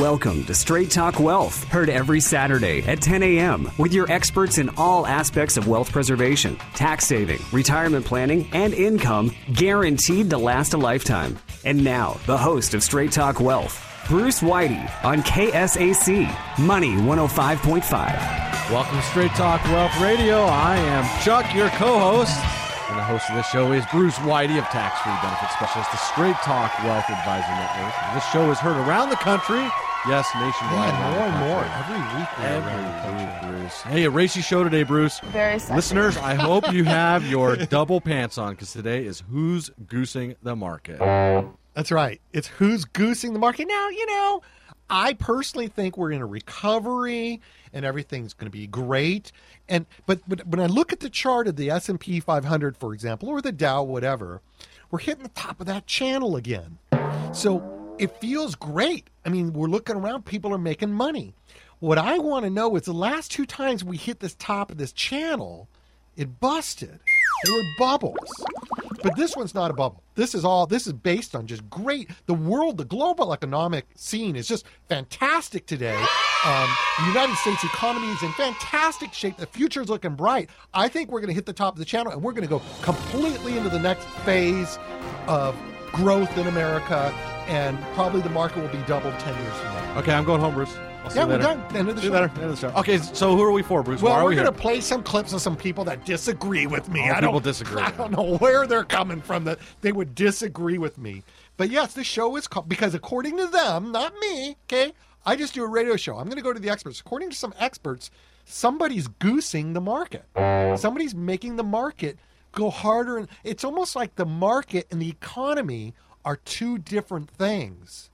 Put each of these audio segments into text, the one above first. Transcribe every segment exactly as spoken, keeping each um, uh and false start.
Welcome to Straight Talk Wealth, heard every Saturday at ten a.m. with your experts in all aspects of wealth preservation, tax saving, retirement planning, and income guaranteed to last a lifetime. And now, the host of Straight Talk Wealth, Bruce Whitey on K S A C Money one oh five point five. Welcome to Straight Talk Wealth Radio. I am Chuck, your co-host. And the host of this show is Bruce Whitey of Tax-Free Benefit Specialist, the Straight Talk Wealth Advisor Network. This show is heard around the country. Yes, nationwide. Yeah, more and more. Every week. Every week, Bruce. Hey, a racy show today, Bruce. Very sexy. Listeners, I hope you have your double pants on, because today is Who's Goosing the Market. That's right. It's Who's Goosing the Market. Now, you know, I personally think we're in a recovery and everything's going to be great. And but, but when I look at the chart of the S and P five hundred, for example, or the Dow, whatever, we're hitting the top of that channel again. So it feels great. I mean, we're looking around. People are making money. What I want to know is the last two times we hit this top of this channel, it busted. There were bubbles. But this one's not a bubble. This is all, this is based on just great, the world, the global economic scene is just fantastic today. Um, the United States economy is in fantastic shape. The future's looking bright. I think we're going to hit the top of the channel, and we're going to go completely into the next phase of growth in America, and probably the market will be doubled ten years from now. Okay, I'm going home, Bruce. I'll see yeah, you we're later. done. End of the see show. End of the show. Okay, so who are we for, Bruce? Well, Why are we're we going to play some clips of some people that disagree with me. All I people don't, disagree. I don't know where they're coming from that they would disagree with me. But yes, this show is called, because according to them, not me, okay, I just do a radio show. I'm going to go to the experts. According to some experts, somebody's goosing the market. Somebody's making the market go harder. And it's almost like the market and the economy are two different things.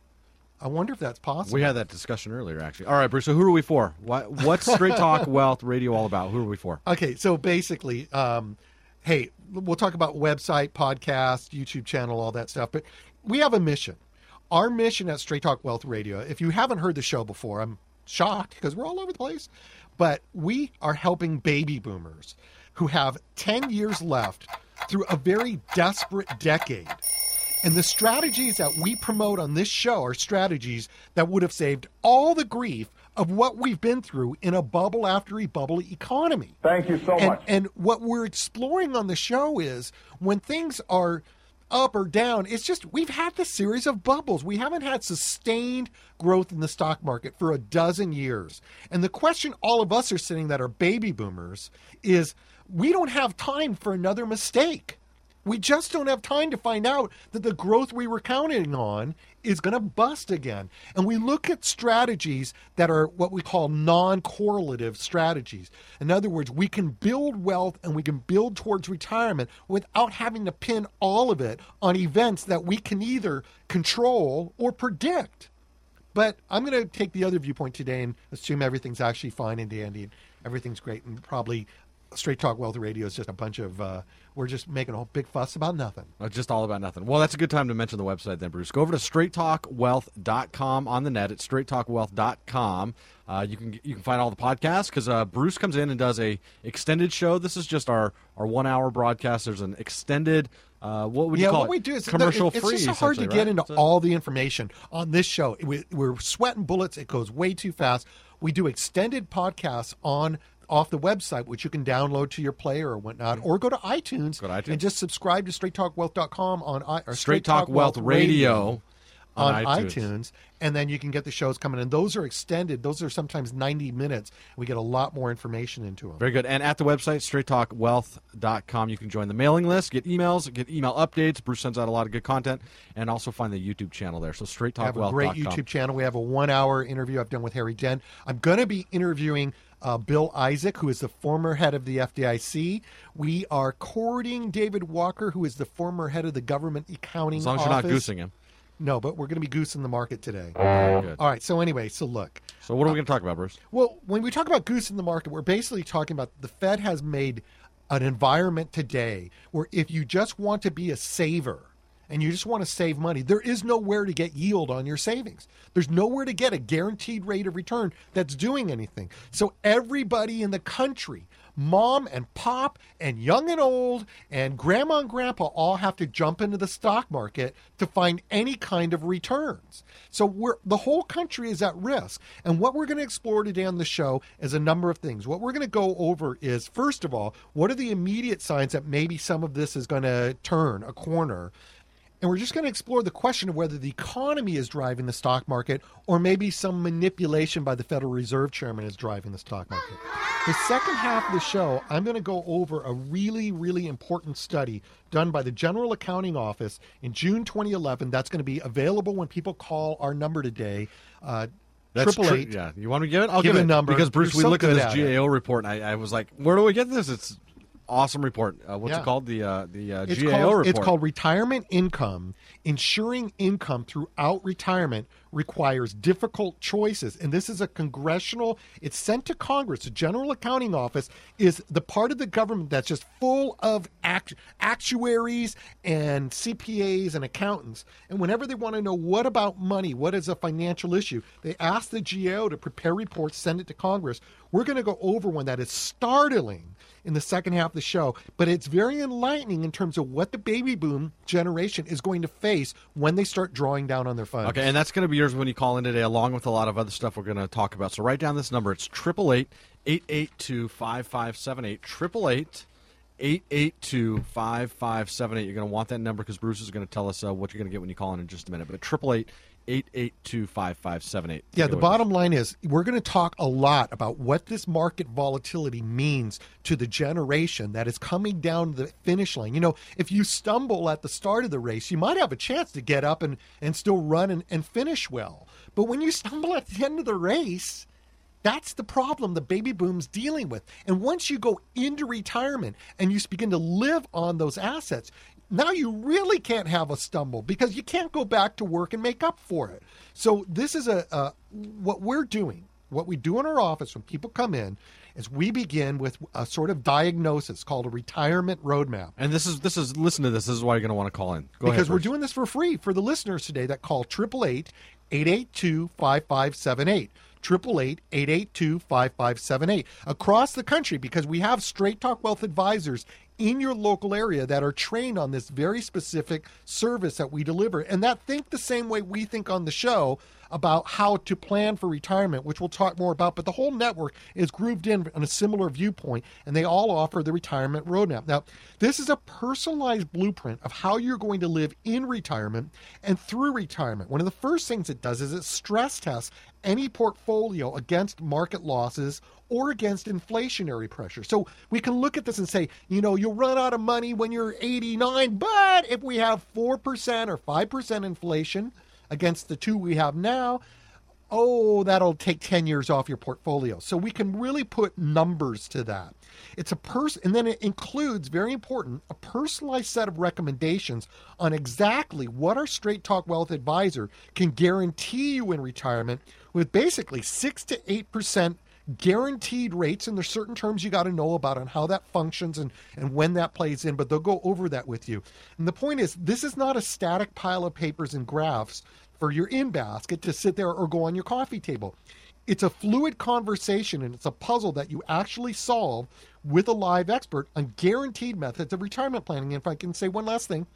I wonder if that's possible. We had that discussion earlier, actually. All right, Bruce, so who are we for? What, what's Straight Talk Wealth Radio all about? Who are we for? Okay, so basically, um, hey, we'll talk about website, podcast, YouTube channel, all that stuff. But we have a mission. Our mission at Straight Talk Wealth Radio, if you haven't heard the show before, I'm shocked because we're all over the place. But we are helping baby boomers who have ten years left through a very desperate decade. And the strategies that we promote on this show are strategies that would have saved all the grief of what we've been through in a bubble after a bubble economy. Thank you so and, much. And what we're exploring on the show is when things are up or down, it's just we've had this series of bubbles. We haven't had sustained growth in the stock market for a dozen years. And the question all of us are sitting that are baby boomers is we don't have time for another mistake. We just don't have time to find out that the growth we were counting on is going to bust again. And we look at strategies that are what we call non-correlative strategies. In other words, we can build wealth and we can build towards retirement without having to pin all of it on events that we can either control or predict. But I'm going to take the other viewpoint today and assume everything's actually fine and dandy and everything's great, and probably Straight Talk Wealth Radio is just a bunch of, uh, we're just making a whole big fuss about nothing. Just all about nothing. Well, that's a good time to mention the website then, Bruce. Go over to straight talk wealth dot com on the net. It's straight talk wealth dot com. Uh, you can you can find all the podcasts because uh, Bruce comes in and does a extended show. This is just our, our one-hour broadcast. There's an extended, uh, what would you yeah, call what it? We do is commercial free. It's just so hard to get right? into so, all the information on this show. We, we're sweating bullets. It goes way too fast. We do extended podcasts on off the website, which you can download to your player or whatnot, or go to iTunes, go to iTunes. and just subscribe to straight talk wealth dot com on I, or Straight, Straight Talk, Talk Wealth, Wealth Radio, Radio on iTunes. iTunes, and then you can get the shows coming. And those are extended. Those are sometimes ninety minutes. We get a lot more information into them. Very good. And at the website, straight talk wealth dot com, you can join the mailing list, get emails, get email updates. Bruce sends out a lot of good content, and also find the YouTube channel there. So straight talk wealth dot com. I have a great YouTube channel. We have a one-hour interview I've done with Harry Dent. I'm going to be interviewing Uh, Bill Isaac, who is the former head of the F D I C. We are courting David Walker, who is the former head of the Government Accounting Office. As long as office. You're not goosing him. No, but we're going to be goosing the market today. Good. All right, so anyway, so look. So what are we going to talk about, Bruce? Well, when we talk about goosing the market, we're basically talking about the Fed has made an environment today where if you just want to be a saver, and you just want to save money, there is nowhere to get yield on your savings. There's nowhere to get a guaranteed rate of return that's doing anything. So everybody in the country, mom and pop and young and old and grandma and grandpa, all have to jump into the stock market to find any kind of returns. So we're, the whole country is at risk. And what we're going to explore today on the show is a number of things. What we're going to go over is, first of all, what are the immediate signs that maybe some of this is going to turn a corner? And we're just going to explore the question of whether the economy is driving the stock market or maybe some manipulation by the Federal Reserve Chairman is driving the stock market. The second half of the show, I'm going to go over a really, really important study done by the General Accounting Office in June twenty eleven. That's going to be available when people call our number today. Uh, That's triple eight. Tr- yeah. You want me to give it? I'll give, give it a number. Because, Bruce, You're we looked at this G A O report, and I, I was like, where do we get this? It's awesome report. Uh, what's yeah. it called? The uh, the uh, G A O called, report. It's called Retirement Income. Ensuring income throughout retirement requires difficult choices. And this is a congressional, it's sent to Congress. The General Accounting Office is the part of the government that's just full of act, actuaries and C P As and accountants. And whenever they want to know what about money, what is a financial issue, they ask the G A O to prepare reports, send it to Congress. We're going to go over one that is startling in the second half of the show, but it's very enlightening in terms of what the baby boom generation is going to face when they start drawing down on their funds. Okay, and that's going to be yours when you call in today, along with a lot of other stuff we're going to talk about. So write down this number. It's eight eight eight, eight eight two, five five seven eight, eight eight eight, eight eight two, five five seven eight. You're going to want that number because Bruce is going to tell us uh, what you're going to get when you call in in just a minute, but eight eight eight, eight eight two, five five seven eight. eight eight two, five five seven eight. Yeah, the bottom line is we're going to talk a lot about what this market volatility means to the generation that is coming down the finish line. You know, if you stumble at the start of the race, you might have a chance to get up and, and still run and, and finish well. But when you stumble at the end of the race, that's the problem the baby boom's dealing with. And once you go into retirement and you begin to live on those assets, now you really can't have a stumble because you can't go back to work and make up for it. So this is a, a what we're doing, what we do in our office when people come in, is we begin with a sort of diagnosis called a retirement roadmap. And this is, this is listen to this. This is why you're going to want to call in. Go ahead, because we're doing this for free for the listeners today that call eight eight eight, eight eight two, five five seven eight. eight eight eight, eight eight two, five five seven eight across the country, because we have Straight Talk Wealth Advisors in your local area that are trained on this very specific service that we deliver and that think the same way we think on the show about how to plan for retirement, which we'll talk more about. But the whole network is grooved in on a similar viewpoint, and they all offer the retirement roadmap. Now, this is a personalized blueprint of how you're going to live in retirement and through retirement. One of the first things it does is it stress tests any portfolio against market losses or against inflationary pressure. So we can look at this and say, you know, you'll run out of money when you're eighty-nine, but if we have four percent or five percent inflation against the two we have now, oh, that'll take ten years off your portfolio. So we can really put numbers to that. It's a pers- And then it includes, very important, a personalized set of recommendations on exactly what our Straight Talk Wealth Advisor can guarantee you in retirement, with basically six to eight percent guaranteed rates, and there's certain terms you got to know about on how that functions and, and when that plays in, but they'll go over that with you. And the point is, this is not a static pile of papers and graphs for your in-basket to sit there or go on your coffee table. It's a fluid conversation, and it's a puzzle that you actually solve with a live expert on guaranteed methods of retirement planning. And if I can say one last thing,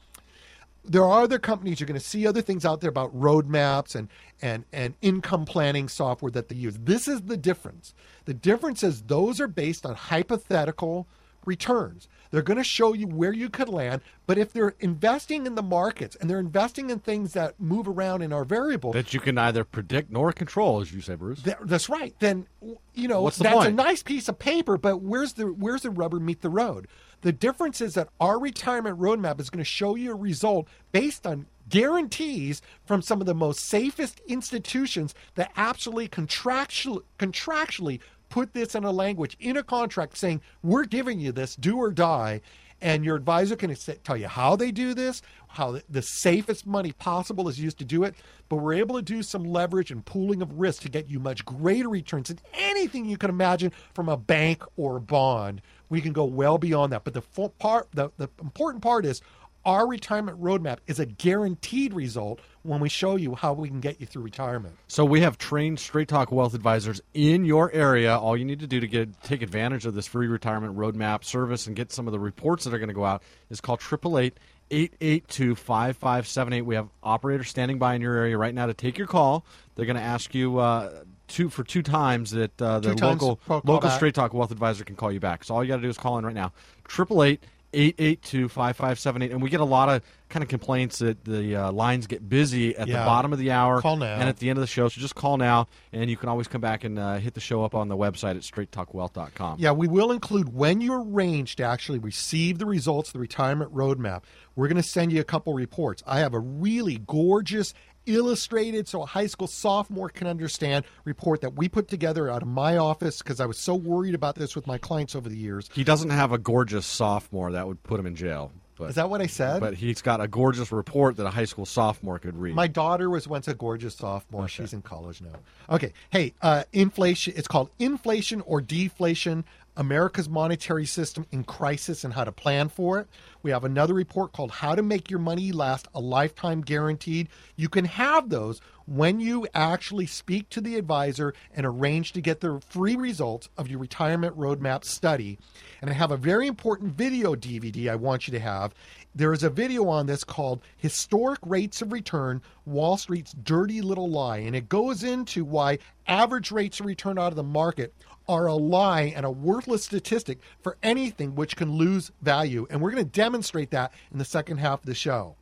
there are other companies, you're going to see other things out there about roadmaps and, and, and income planning software that they use. This is the difference. The difference is those are based on hypothetical returns. They're going to show you where you could land, but if they're investing in the markets and they're investing in things that move around and are variable, that you can neither predict nor control, as you say, Bruce. That, that's right. Then, you know, that's point? a nice piece of paper, but where's the where's the rubber meet the road? The difference is that our retirement roadmap is going to show you a result based on guarantees from some of the most safest institutions that absolutely contractually, contractually put this in a language, in a contract, saying, we're giving you this, do or die. And your advisor can tell you how they do this, how the safest money possible is used to do it. But we're able to do some leverage and pooling of risk to get you much greater returns than anything you can imagine from a bank or a bond. We can go well beyond that. But the, part, the, the important part is Our retirement roadmap is a guaranteed result when we show you how we can get you through retirement. So we have trained Straight Talk Wealth Advisors in your area. All you need to do to get take advantage of this free retirement roadmap service and get some of the reports that are going to go out is call eight eight eight, eight eight two, five five seven eight. We have operators standing by in your area right now to take your call. They're going to ask you uh, two for two times that uh, the times local local back. Straight Talk Wealth Advisor can call you back. So all you got to do is call in right now, eight eight eight, eight eight two, five five seven eight. And we get a lot of kind of complaints that the uh, lines get busy at yeah. the bottom of the hour and at the end of the show. So just call now, and you can always come back and uh, hit the show up on the website at straight talk wealth dot com. Yeah, we will include when you're arranged to actually receive the results of the retirement roadmap. We're going to send you a couple reports. I have a really gorgeous illustrated, so a high school sophomore can understand, report that we put together out of my office because I was so worried about this with my clients over the years. He doesn't have a gorgeous sophomore. That would put him in jail. But, is that what I said? But he's got a gorgeous report that a high school sophomore could read. My daughter was once a gorgeous sophomore. Okay. She's in college now. Okay. Hey, uh, inflation. It's called Inflation or Deflation, America's Monetary System in Crisis and How to Plan for It. We have another report called How to Make Your Money Last, a Lifetime Guaranteed. You can have those when you actually speak to the advisor and arrange to get the free results of your retirement roadmap study. And I have a very important video D V D I want you to have. There is a video on this called Historic Rates of Return, Wall Street's Dirty Little Lie. And it goes into why average rates of return out of the market are a lie and a worthless statistic for anything which can lose value. And we're going to demonstrate that in the second half of the show.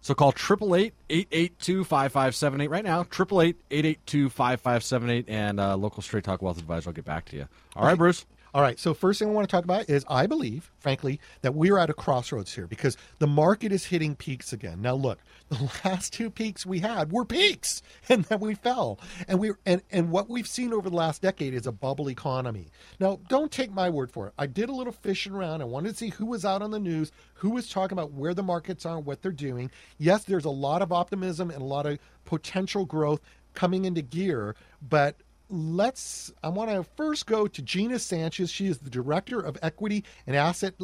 So call eight eight eight, eight eight two, five five seven eight right now, eight eight eight, eight eight two, five five seven eight, and uh, local Straight Talk Wealth Advisor will get back to you. All right, okay. Bruce. All right, so first thing I want to talk about is I believe, frankly, that we're at a crossroads here because the market is hitting peaks again. Now, look, the last two peaks we had were peaks, and then we fell. And we and, and what we've seen over the last decade is a bubble economy. Now, don't take my word for it. I did a little fishing around. I wanted to see who was out on the news, who was talking about where the markets are and what they're doing. Yes, there's a lot of optimism and a lot of potential growth coming into gear, but Let's, I want to first go to Gina Sanchez. She is the Director of Equity and Asset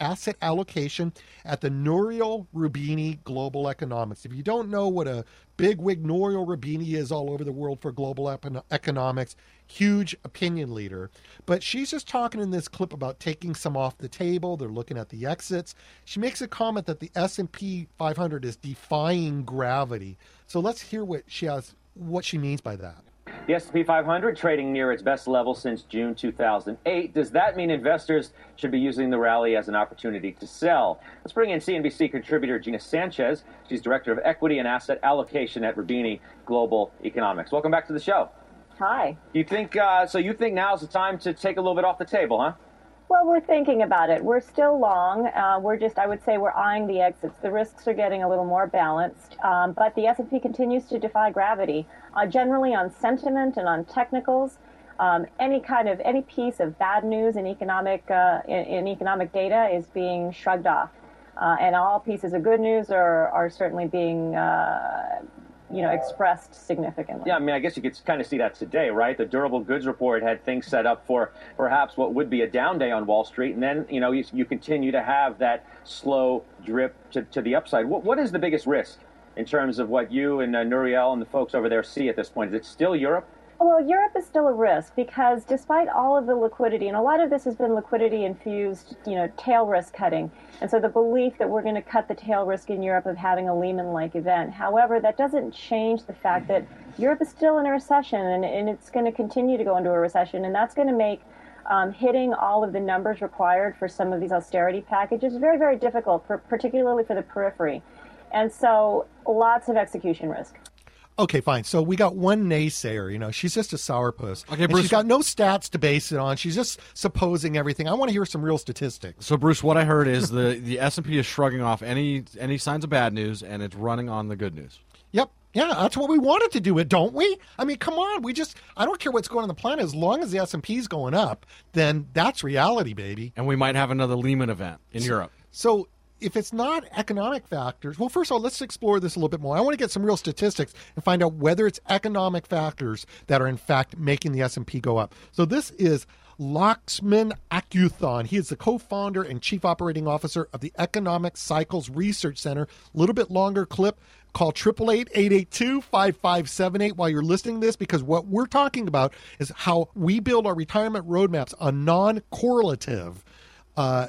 Asset Allocation at the Nouriel Roubini Global Economics. If you don't know what a bigwig Nouriel Roubini is all over the world for global economics, huge opinion leader. But she's just talking in this clip about taking some off the table. They're looking at the exits. She makes a comment that the S and P five hundred is defying gravity. So let's hear what she has, what she means by that. The S and P five hundred trading near its best level since June two thousand eight. Does that mean investors should be using the rally as an opportunity to sell? Let's bring in C N B C contributor Gina Sanchez. She's Director of Equity and Asset Allocation at Roubini Global Economics. Welcome back to the show. Hi. You think uh, so you think now's the time to take a little bit off the table, huh? Well, we're thinking about it. We're still long. Uh, we're just, I would say, we're eyeing the exits. The risks are getting a little more balanced, um, but the S and P continues to defy gravity, uh, generally on sentiment and on technicals. Um, any kind of any piece of bad news in economic uh, in, in economic data is being shrugged off, uh, and all pieces of good news are are certainly being Uh, you know, expressed significantly. Yeah, I mean, I guess you could kind of see that today, right? The durable goods report had things set up for perhaps what would be a down day on Wall Street. And then, you know, you, you continue to have that slow drip to, to the upside. What, what is the biggest risk in terms of what you and uh, Nouriel and the folks over there see at this point? Is it still Europe? Well, Europe is still a risk because despite all of the liquidity, and a lot of this has been liquidity infused, you know, tail risk cutting. And so the belief that we're going to cut the tail risk in Europe of having a Lehman-like event. However, that doesn't change the fact that Europe is still in a recession and, and it's going to continue to go into a recession. And that's going to make um, hitting all of the numbers required for some of these austerity packages very, very difficult, for, particularly for the periphery. And so lots of execution risk. Okay, fine. So we got one naysayer. You know, she's just a sourpuss. Okay, Bruce, she's got no stats to base it on. She's just supposing everything. I want to hear some real statistics. So, Bruce, what I heard is the, the S and P is shrugging off any any signs of bad news, and it's running on the good news. Yep. Yeah, that's what we wanted to do, it, don't we? I mean, come on. We just, I don't care what's going on, on the planet. As long as the S and P is going up, then that's reality, baby. And we might have another Lehman event in so, Europe. So if it's not economic factors, well, first of all, let's explore this a little bit more. I want to get some real statistics and find out whether it's economic factors that are, in fact, making the S and P go up. So this is Lakshman Achuthan. He is the co-founder and chief operating officer of the Economic Cycles Research Center. A little bit longer clip. Call eight eight eight, eight eight two, five five seven eight while you're listening to this, because what we're talking about is how we build our retirement roadmaps on non-correlative uh,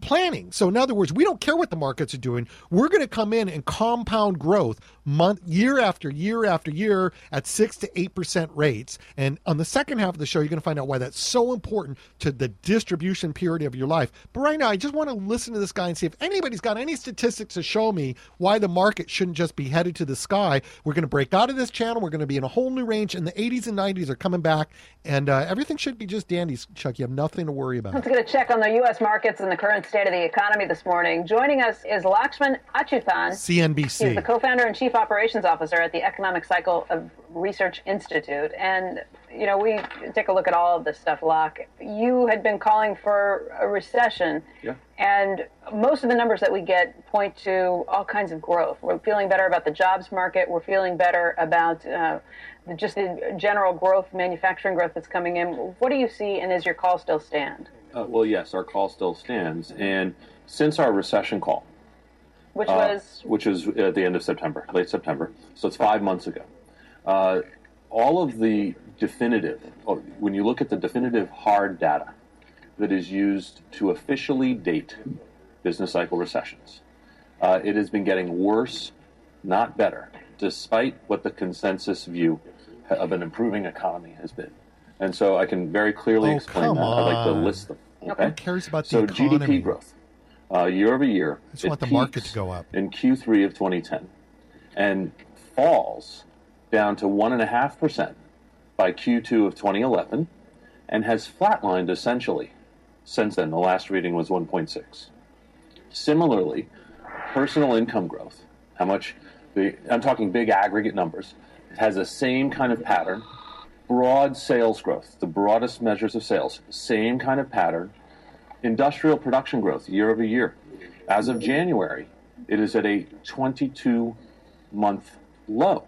planning. So in other words, we don't care what the markets are doing. We're going to come in and compound growth month, year after year after year at six to eight percent rates. And on the second half of the show, you're going to find out why that's so important to the distribution period of your life. But right now, I just want to listen to this guy and see if anybody's got any statistics to show me why the market shouldn't just be headed to the sky. We're going to break out of this channel. We're going to be in a whole new range, and the eighties and nineties are coming back, and uh, everything should be just dandy, Chuck. You have nothing to worry about. Let's get a check on the U S markets and the current state of the economy this morning. Joining us is Lakshman Achuthan, C N B C. He's the co-founder and chief operations officer at the Economic Cycle of Research Institute. And, you know, we take a look at all of this stuff, Locke. You had been calling for a recession. Yeah. And most of the numbers that we get point to all kinds of growth. We're feeling better about the jobs market. We're feeling better about uh, just the general growth, manufacturing growth that's coming in. What do you see, and is your call still stand? Uh, well, yes, our call still stands. And since our recession call, Which was? Uh, which is at the end of September, late September. So it's five months ago. Uh, all of the definitive, when you look at the definitive hard data that is used to officially date business cycle recessions, uh, it has been getting worse, not better, despite what the consensus view of an improving economy has been. And so I can very clearly oh, explain that. On. I'd like to list them. Okay? Who cares about the economy? So G D P growth. Uh, year over year, I just it want the market to go up in Q three of twenty ten, and falls down to one and a half percent by Q two of twenty eleven, and has flatlined essentially since then. The last reading was one point six. Similarly, personal income growth, how much the I'm talking big aggregate numbers, it has the same kind of pattern. Broad sales growth, the broadest measures of sales, same kind of pattern. Industrial production growth year over year. As of January, it is at a twenty-two month low.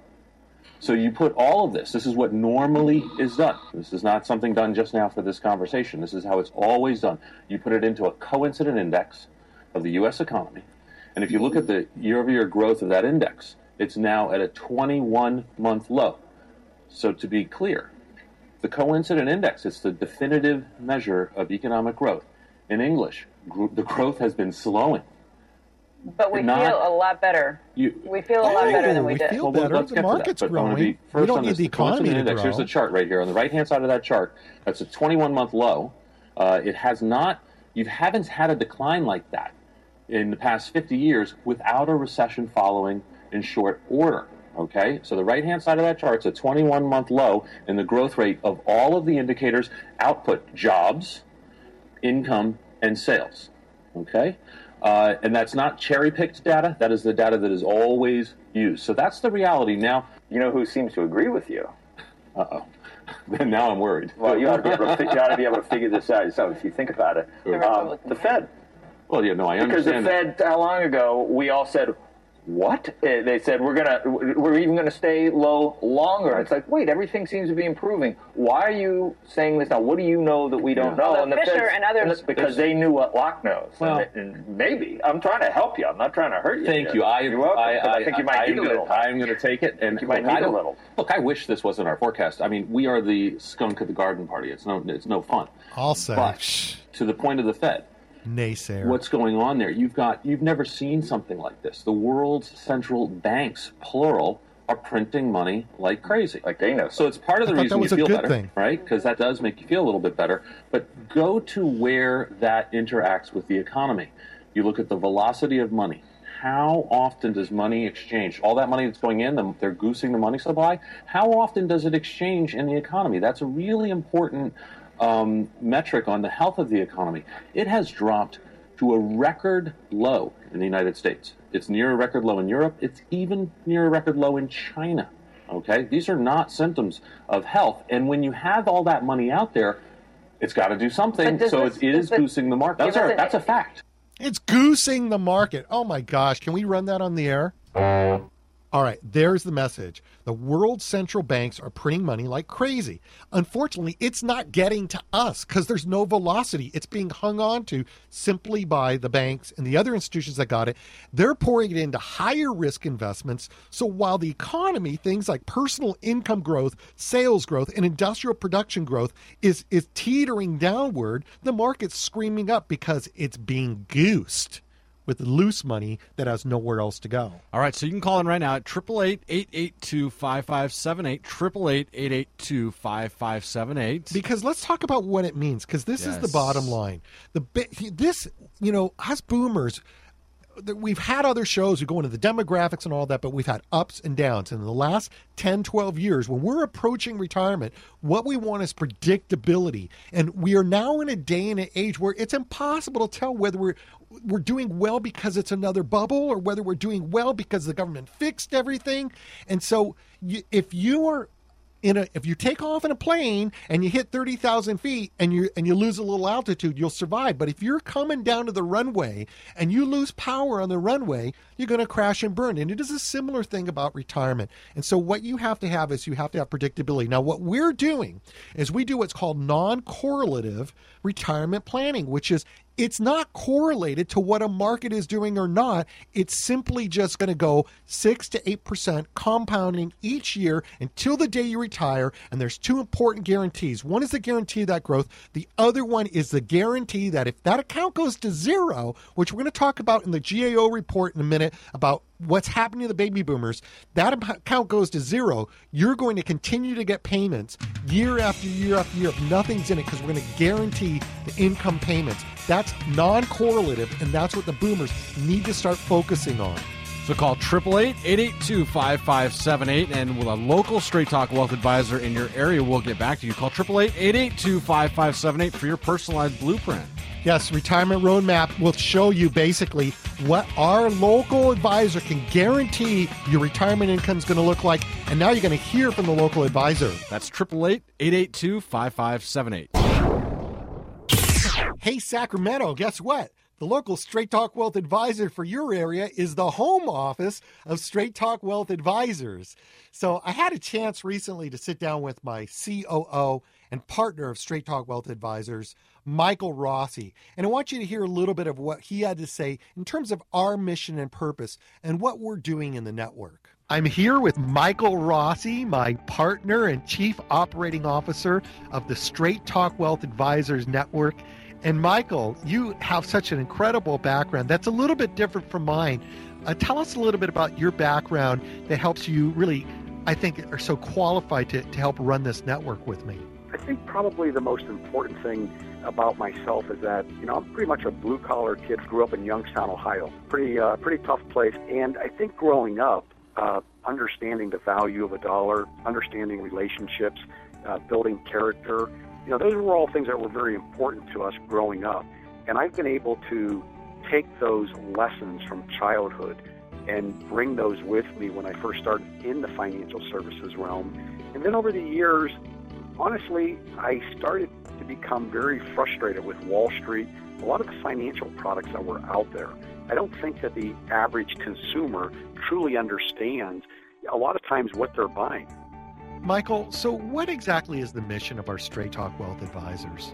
So you put all of this, this is what normally is done. This is not something done just now for this conversation. This is how it's always done. You put it into a coincident index of the U S economy. And if you look at the year over year growth of that index, it's now at a twenty-one month low. So to be clear, the coincident index is the definitive measure of economic growth. In English, gr- the growth has been slowing. But we not, feel a lot better. You, we feel a lot oh, better than we, we did. Feel well, better. Let's the get market's to that, growing. Be first we don't on need this, the economy to index. Grow. Here's the chart right here. On the right-hand side of that chart, that's a twenty-one month low. Uh, it has not, you haven't had a decline like that in the past fifty years without a recession following in short order. Okay, so the right-hand side of that chart is a twenty-one month low in the growth rate of all of the indicators, output, jobs, income, and sales, okay? Uh, and that's not cherry-picked data. That is the data that is always used. So that's the reality now. You know who seems to agree with you? Uh-oh. Now I'm worried. Well, you ought, to be able to, you ought to be able to figure this out yourself if you think about it. Um, the Fed. Well, yeah, no, I understand. Because the Fed, that. How long ago, we all said, what? They said, we're gonna, we're even going to stay low longer. It's like, wait, everything seems to be improving. Why are you saying this now? What do you know that we don't yeah. know? Well, and the Fisher and others. Because they knew what Locke knows. Well, and, and maybe. I'm trying to help you. I'm not trying to hurt you. Thank you. you. I, welcome, I, I, I think you might I, need I'm a little. Gonna, I'm going to take it. And you might look, need a little. Look, I wish this wasn't our forecast. I mean, we are the skunk at the garden party. It's no, it's no fun. I'll say. But to the point of the Fed. Naysayer. What's going on there? You've got you've never seen something like this. The world's central banks, plural, are printing money like crazy. Like they know. So it's part of the I reason you feel better, thing. Right? Because that does make you feel a little bit better. But go to where that interacts with the economy. You look at the velocity of money. How often does money exchange? All that money that's going in, they're goosing the money supply. How often does it exchange in the economy? That's a really important Um, metric on the health of the economy. It has dropped to a record low in the United States. It's near a record low in Europe. It's even near a record low in China. Okay, these are not symptoms of health. And when you have all that money out there, it's got to do something. So this, it is the, goosing the market. That's, our, that's a fact. It's goosing the market. Oh my gosh! Can we run that on the air? All right, there's the message. The world's central banks are printing money like crazy. Unfortunately, it's not getting to us because there's no velocity. It's being hung on to simply by the banks and the other institutions that got it. They're pouring it into higher risk investments. So while the economy, things like personal income growth, sales growth, and industrial production growth is, is teetering downward, the market's screaming up because it's being goosed with loose money that has nowhere else to go. All right, so you can call in right now at eight eight eight, eight eight two, five five seven eight, eight eight eight, eight eight two, five five seven eight. Because let's talk about what it means, because this yes. is the bottom line. The This, you know, us boomers, we've had other shows, we go into the demographics and all that, but we've had ups and downs. And in the last ten, twelve years, when we're approaching retirement, what we want is predictability. And we are now in a day and an age where it's impossible to tell whether we're we're doing well because it's another bubble or whether we're doing well because the government fixed everything. And so you, if you are in a, if you take off in a plane and you hit thirty thousand feet and you, and you lose a little altitude, you'll survive. But if you're coming down to the runway and you lose power on the runway, you're going to crash and burn. And it is a similar thing about retirement. And so what you have to have is you have to have predictability. Now, what we're doing is we do what's called non-correlative retirement planning, which is it's not correlated to what a market is doing or not. It's simply just going to go six to eight percent compounding each year until the day you retire. And there's two important guarantees. One is the guarantee of that growth. The other one is the guarantee that if that account goes to zero, which we're going to talk about in the G A O report in a minute about what's happening to the baby boomers, that account goes to zero, you're going to continue to get payments year after year after year if nothing's in it, because we're going to guarantee the income payments. That's non-correlative, and that's what the boomers need to start focusing on. So call eight eight eight, eight eight two, five five seven eight, and with a local Straight Talk Wealth Advisor in your area, we'll get back to you. Call eight eight eight, eight eight two, five five seven eight for your personalized blueprint. Yes, Retirement Roadmap will show you basically what our local advisor can guarantee your retirement income is going to look like. And now you're going to hear from the local advisor. That's eight eight eight, eight eight two, five five seven eight. Hey, Sacramento, guess what? The local Straight Talk Wealth Advisor for your area is the home office of Straight Talk Wealth Advisors. So I had a chance recently to sit down with my C O O and partner of Straight Talk Wealth Advisors, Michael Rossi. And I want you to hear a little bit of what he had to say in terms of our mission and purpose and what we're doing in the network. I'm here with Michael Rossi, my partner and chief operating officer of the Straight Talk Wealth Advisors Network. And Michael, you have such an incredible background that's a little bit different from mine. Uh, tell us a little bit about your background that helps you really, I think, are so qualified to, to help run this network with me. I think probably the most important thing about myself is that, you know, I'm pretty much a blue-collar kid. Grew up in Youngstown, Ohio. Pretty, uh, pretty tough place. And I think growing up, uh, understanding the value of a dollar, understanding relationships, uh, building character, you know, those were all things that were very important to us growing up. And I've been able to take those lessons from childhood and bring those with me when I first started in the financial services realm. And then over the years, honestly, I started to become very frustrated with Wall Street, a lot of the financial products that were out there. I don't think that the average consumer truly understands a lot of times what they're buying. Michael, so what exactly is the mission of our Straight Talk Wealth Advisors?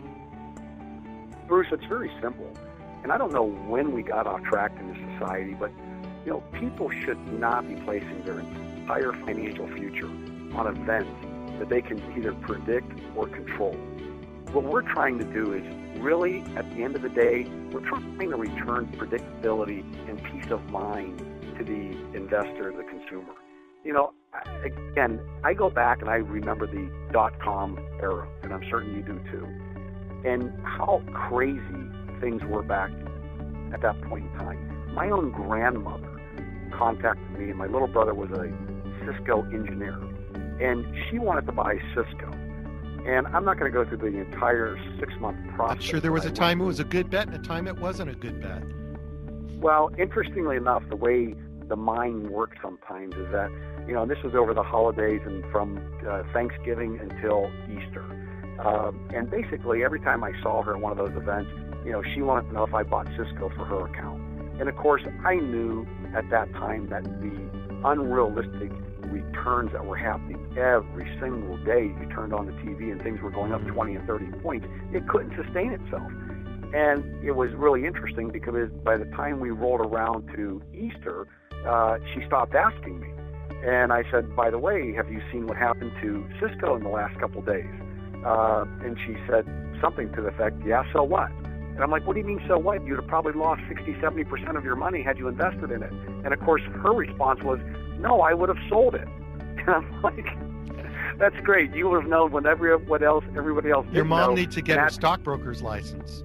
Bruce, it's very simple. And I don't know when we got off track in this society, but you know, people should not be placing their entire financial future on events that they can either predict or control. What we're trying to do is really, at the end of the day, we're trying to return predictability and peace of mind to the investor, the consumer. You know, again, I go back and I remember the dot-com era, and I'm certain you do too, and how crazy things were back at that point in time. My own grandmother contacted me, and my little brother was a Cisco engineer. And she wanted to buy Cisco. And I'm not going to go through the entire six-month process. I'm sure there was a time it was a good bet and a time it wasn't a good bet. Well, interestingly enough, the way the mind works sometimes is that, you know, this was over the holidays and from uh, Thanksgiving until Easter. Um, and basically, every time I saw her at one of those events, you know, she wanted to know if I bought Cisco for her account. And, of course, I knew at that time that the unrealistic returns that were happening every single day. You turned on the T V and things were going up twenty and thirty points. It couldn't sustain itself. And it was really interesting because by the time we rolled around to Easter, uh, she stopped asking me. And I said, by the way, have you seen what happened to Cisco in the last couple of days? Uh, and she said something to the effect, yeah, so what? And I'm like, what do you mean, so what? You'd have probably lost sixty, seventy percent of your money had you invested in it. And, of course, her response was, no, I would have sold it. And I'm like, that's great. You would have known when everyone else, everybody else didn't know. Your mom needs to get a stockbroker's license.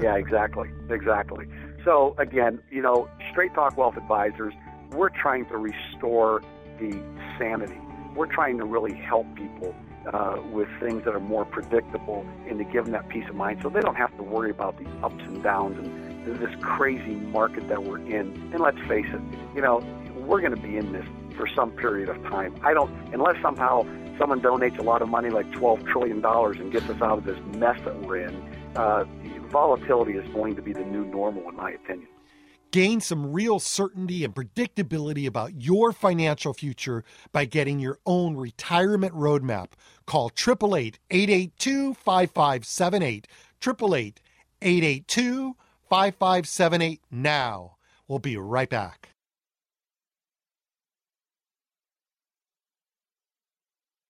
Yeah, exactly, exactly. So, again, you know, Straight Talk Wealth Advisors, we're trying to restore the sanity. We're trying to really help people uh, with things that are more predictable and to give them that peace of mind so they don't have to worry about the ups and downs and this crazy market that we're in. And let's face it, you know, we're going to be in this for some period of time. I don't, unless somehow someone donates a lot of money, like twelve trillion dollars, and gets us out of this mess that we're in, uh, volatility is going to be the new normal, in my opinion. Gain some real certainty and predictability about your financial future by getting your own retirement roadmap. Call eight eight eight, eight eight two, five five seven eight, eight eight eight, eight eight two, five five seven eight now. We'll be right back.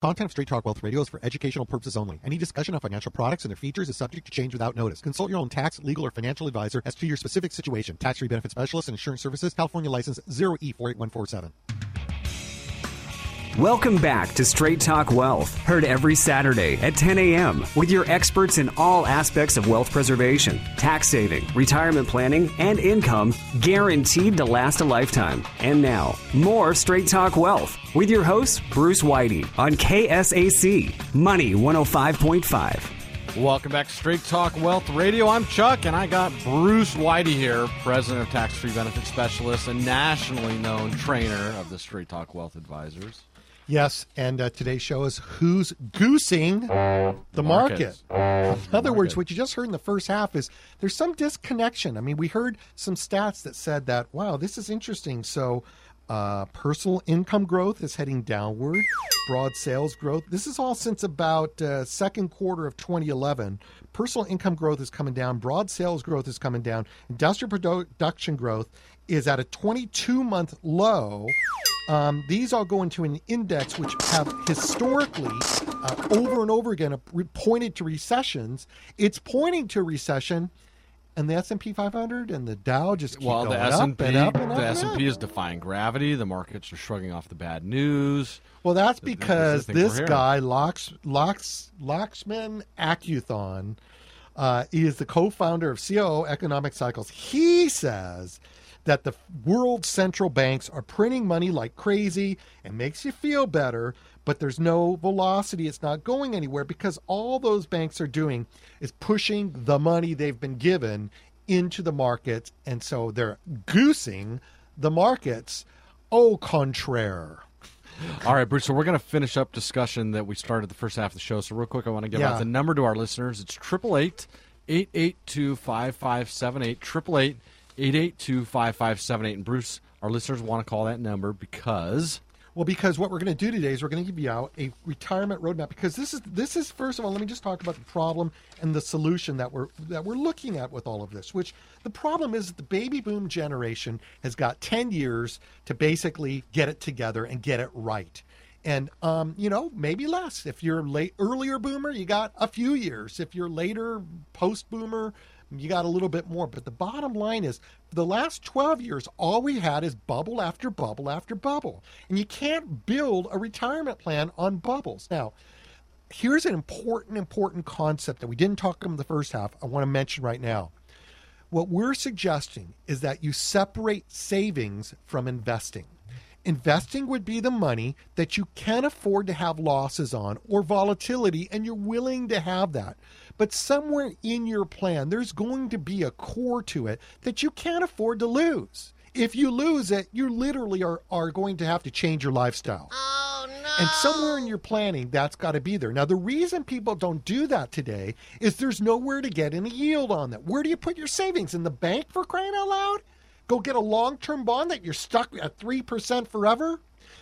Content of Straight Talk Wealth Radio is for educational purposes only. Any discussion of financial products and their features is subject to change without notice. Consult your own tax, legal, or financial advisor as to your specific situation. Tax-Free Benefit Specialist and Insurance Services, California License zero E four eight one four seven. Welcome back to Straight Talk Wealth, heard every Saturday at ten a.m. with your experts in all aspects of wealth preservation, tax saving, retirement planning, and income guaranteed to last a lifetime. And now, more Straight Talk Wealth with your host, Bruce Whitey, on K S A C Money one oh five point five. Welcome back to Straight Talk Wealth Radio. I'm Chuck, and I got Bruce Whitey here, president of Tax-Free Benefit Specialist and nationally known trainer of the Straight Talk Wealth Advisors. Yes, and uh, today's show is Who's Goosing the Market? Market. In other words, what you just heard in the first half is there's some disconnection. I mean, we heard some stats that said that, wow, this is interesting. So uh, personal income growth is heading downward, broad sales growth. This is all since about uh, second quarter of twenty eleven. Personal income growth is coming down. Broad sales growth is coming down. Industrial production growth is at a twenty-two month low. Um, these all go into an index which have historically, uh, over and over again, pointed to recessions. It's pointing to recession, and the S and P five hundred and the Dow just keep well, going the up and up and up. The S and P is defying gravity. The markets are shrugging off the bad news. Well, that's because this guy, Laksh, Laksh, Lakshman Achuthan, uh, is the co-founder of C O O Economic Cycles. He says that the world's central banks are printing money like crazy and makes you feel better, but there's no velocity. It's not going anywhere because all those banks are doing is pushing the money they've been given into the markets, and so they're goosing the markets. Au contraire. All right, Bruce, so we're going to finish up discussion that we started the first half of the show. So real quick, I want to give yeah. out the number to our listeners. It's eight eight eight, eight eight two, five five seven eight, eight eight eight eight eight two, five five seven eight. And Bruce, our listeners want to call that number because? Well, because what we're going to do today is we're going to give you out a retirement roadmap, because this is, this is first of all, let me just talk about the problem and the solution that we're, that we're looking at with all of this, which the problem is the baby boom generation has got ten years to basically get it together and get it right. And, um, you know, maybe less. If you're late, earlier boomer, you got a few years. If you're later post-boomer, you got a little bit more. But the bottom line is, for the last twelve years, all we had is bubble after bubble after bubble. And you can't build a retirement plan on bubbles. Now, here's an important, important concept that we didn't talk about in the first half. I want to mention right now. What we're suggesting is that you separate savings from investing. Investing would be the money that you can afford to have losses on or volatility, and you're willing to have that. But somewhere in your plan, there's going to be a core to it that you can't afford to lose. If you lose it, you literally are, are going to have to change your lifestyle. Oh, no. And somewhere in your planning, that's got to be there. Now, the reason people don't do that today is there's nowhere to get any yield on that. Where do you put your savings? In the bank, for crying out loud? Go get a long-term bond that you're stuck at three percent forever.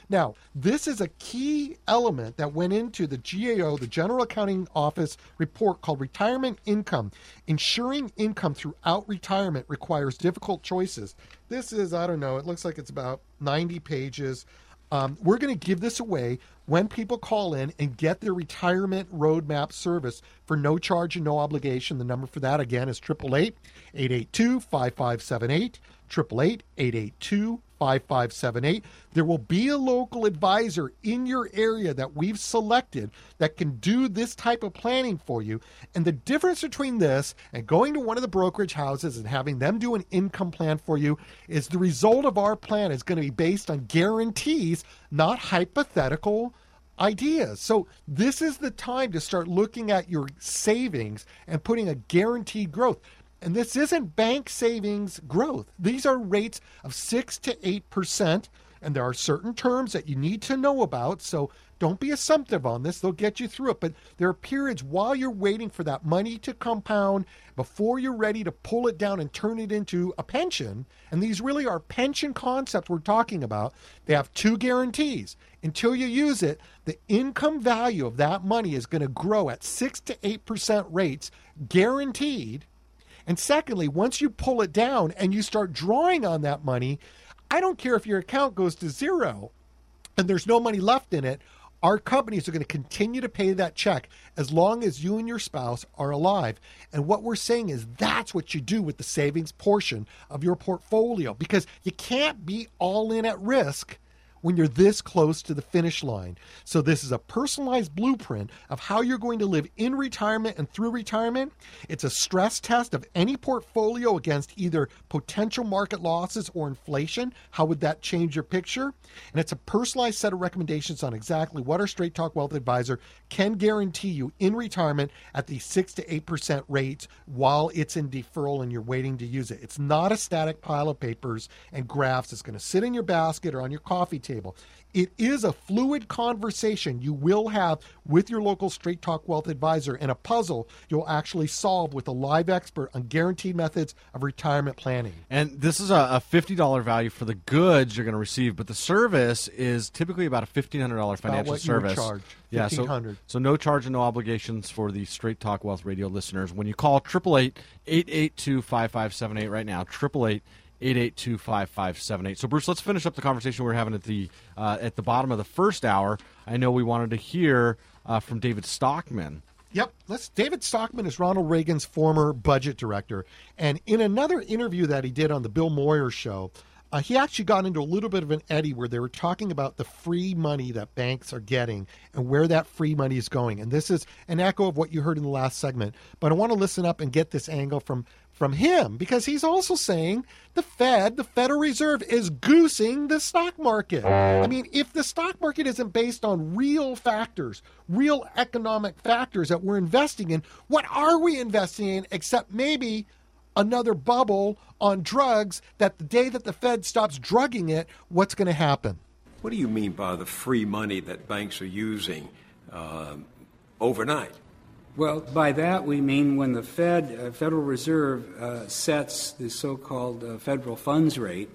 Now, this is a key element that went into the G A O, the General Accounting Office report called Retirement Income. Ensuring income throughout retirement requires difficult choices. This is, I don't know, it looks like it's about ninety pages. Um, we're going to give this away when people call in and get their retirement roadmap service for no charge and no obligation. The number for that, again, is eight eight eight, eight eight two, five five seven eight, eight eight eight, eight eight two, five five seven eight. There will be a local advisor in your area that we've selected that can do this type of planning for you. And the difference between this and going to one of the brokerage houses and having them do an income plan for you is the result of our plan is going to be based on guarantees, not hypothetical ideas. So this is the time to start looking at your savings and putting a guaranteed growth. And this isn't bank savings growth. These are rates of six to eight percent, and there are certain terms that you need to know about. So don't be assumptive on this. They'll get you through it. But there are periods while you're waiting for that money to compound before you're ready to pull it down and turn it into a pension. And these really are pension concepts we're talking about. They have two guarantees. Until you use it, the income value of that money is going to grow at six to eight percent rates, guaranteed. And secondly, once you pull it down and you start drawing on that money, I don't care if your account goes to zero and there's no money left in it, our companies are going to continue to pay that check as long as you and your spouse are alive. And what we're saying is that's what you do with the savings portion of your portfolio, because you can't be all in at risk when you're this close to the finish line. So this is a personalized blueprint of how you're going to live in retirement and through retirement. It's a stress test of any portfolio against either potential market losses or inflation. How would that change your picture? And it's a personalized set of recommendations on exactly what our Straight Talk Wealth Advisor can guarantee you in retirement at the six to eight percent rates while it's in deferral and you're waiting to use it. It's not a static pile of papers and graphs that's going to sit in your basket or on your coffee table. It is a fluid conversation you will have with your local Straight Talk Wealth Advisor, and a puzzle you'll actually solve with a live expert on guaranteed methods of retirement planning. And this is a fifty dollars value for the goods you're going to receive, but the service is typically about a fifteen hundred dollars it's financial about what service. You charge. Yeah, so, so no charge and no obligations for the Straight Talk Wealth Radio listeners. When you call eight eight eight, eight eight two, five five seven eight right now, eight eight eight, eight eight two, five five seven eight. So, Bruce, let's finish up the conversation we were having at the uh, at the bottom of the first hour. I know we wanted to hear uh, from David Stockman. Yep. Let's, David Stockman is Ronald Reagan's former budget director. And in another interview that he did on the Bill Moyers Show, uh, he actually got into a little bit of an eddy where they were talking about the free money that banks are getting and where that free money is going. And this is an echo of what you heard in the last segment. But I want to listen up and get this angle from from him, because he's also saying the Fed, the Federal Reserve, is goosing the stock market. I mean, if the stock market isn't based on real factors, real economic factors that we're investing in, what are we investing in except maybe another bubble on drugs that the day that the Fed stops drugging it, what's going to happen? What do you mean by the free money that banks are using uh, overnight? Well, by that we mean when the Fed, uh, Federal Reserve uh, sets the so-called uh, federal funds rate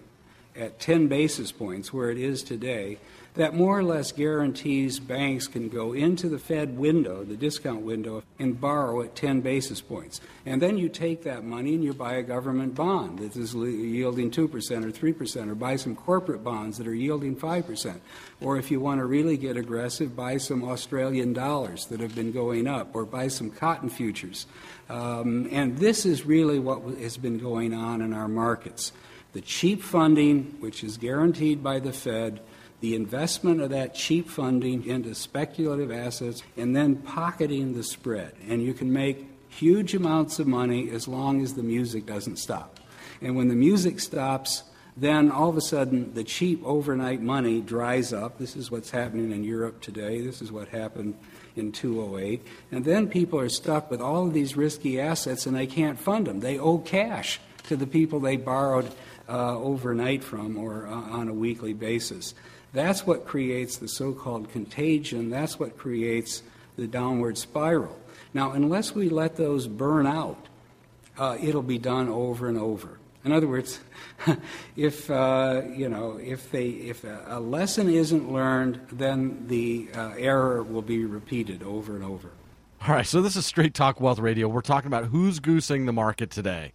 at ten basis points, where it is today, that more or less guarantees banks can go into the Fed window, the discount window, and borrow at ten basis points. And then you take that money and you buy a government bond that is yielding two percent or three percent, or buy some corporate bonds that are yielding five percent. Or if you want to really get aggressive, buy some Australian dollars that have been going up, or buy some cotton futures. Um, and this is really what has been going on in our markets. The cheap funding, which is guaranteed by the Fed, the investment of that cheap funding into speculative assets, and then pocketing the spread. And you can make huge amounts of money as long as the music doesn't stop. And when the music stops, then all of a sudden the cheap overnight money dries up. This is what's happening in Europe today. This is what happened in two thousand eight. And then people are stuck with all of these risky assets and they can't fund them. They owe cash to the people they borrowed uh, overnight from, or uh, on a weekly basis. That's what creates the so-called contagion. That's what creates the downward spiral. Now, unless we let those burn out, uh, it'll be done over and over. In other words, if uh, you know, if they if a lesson isn't learned, then the uh, error will be repeated over and over. All right, so this is Straight Talk Wealth Radio. We're talking about who's goosing the market today.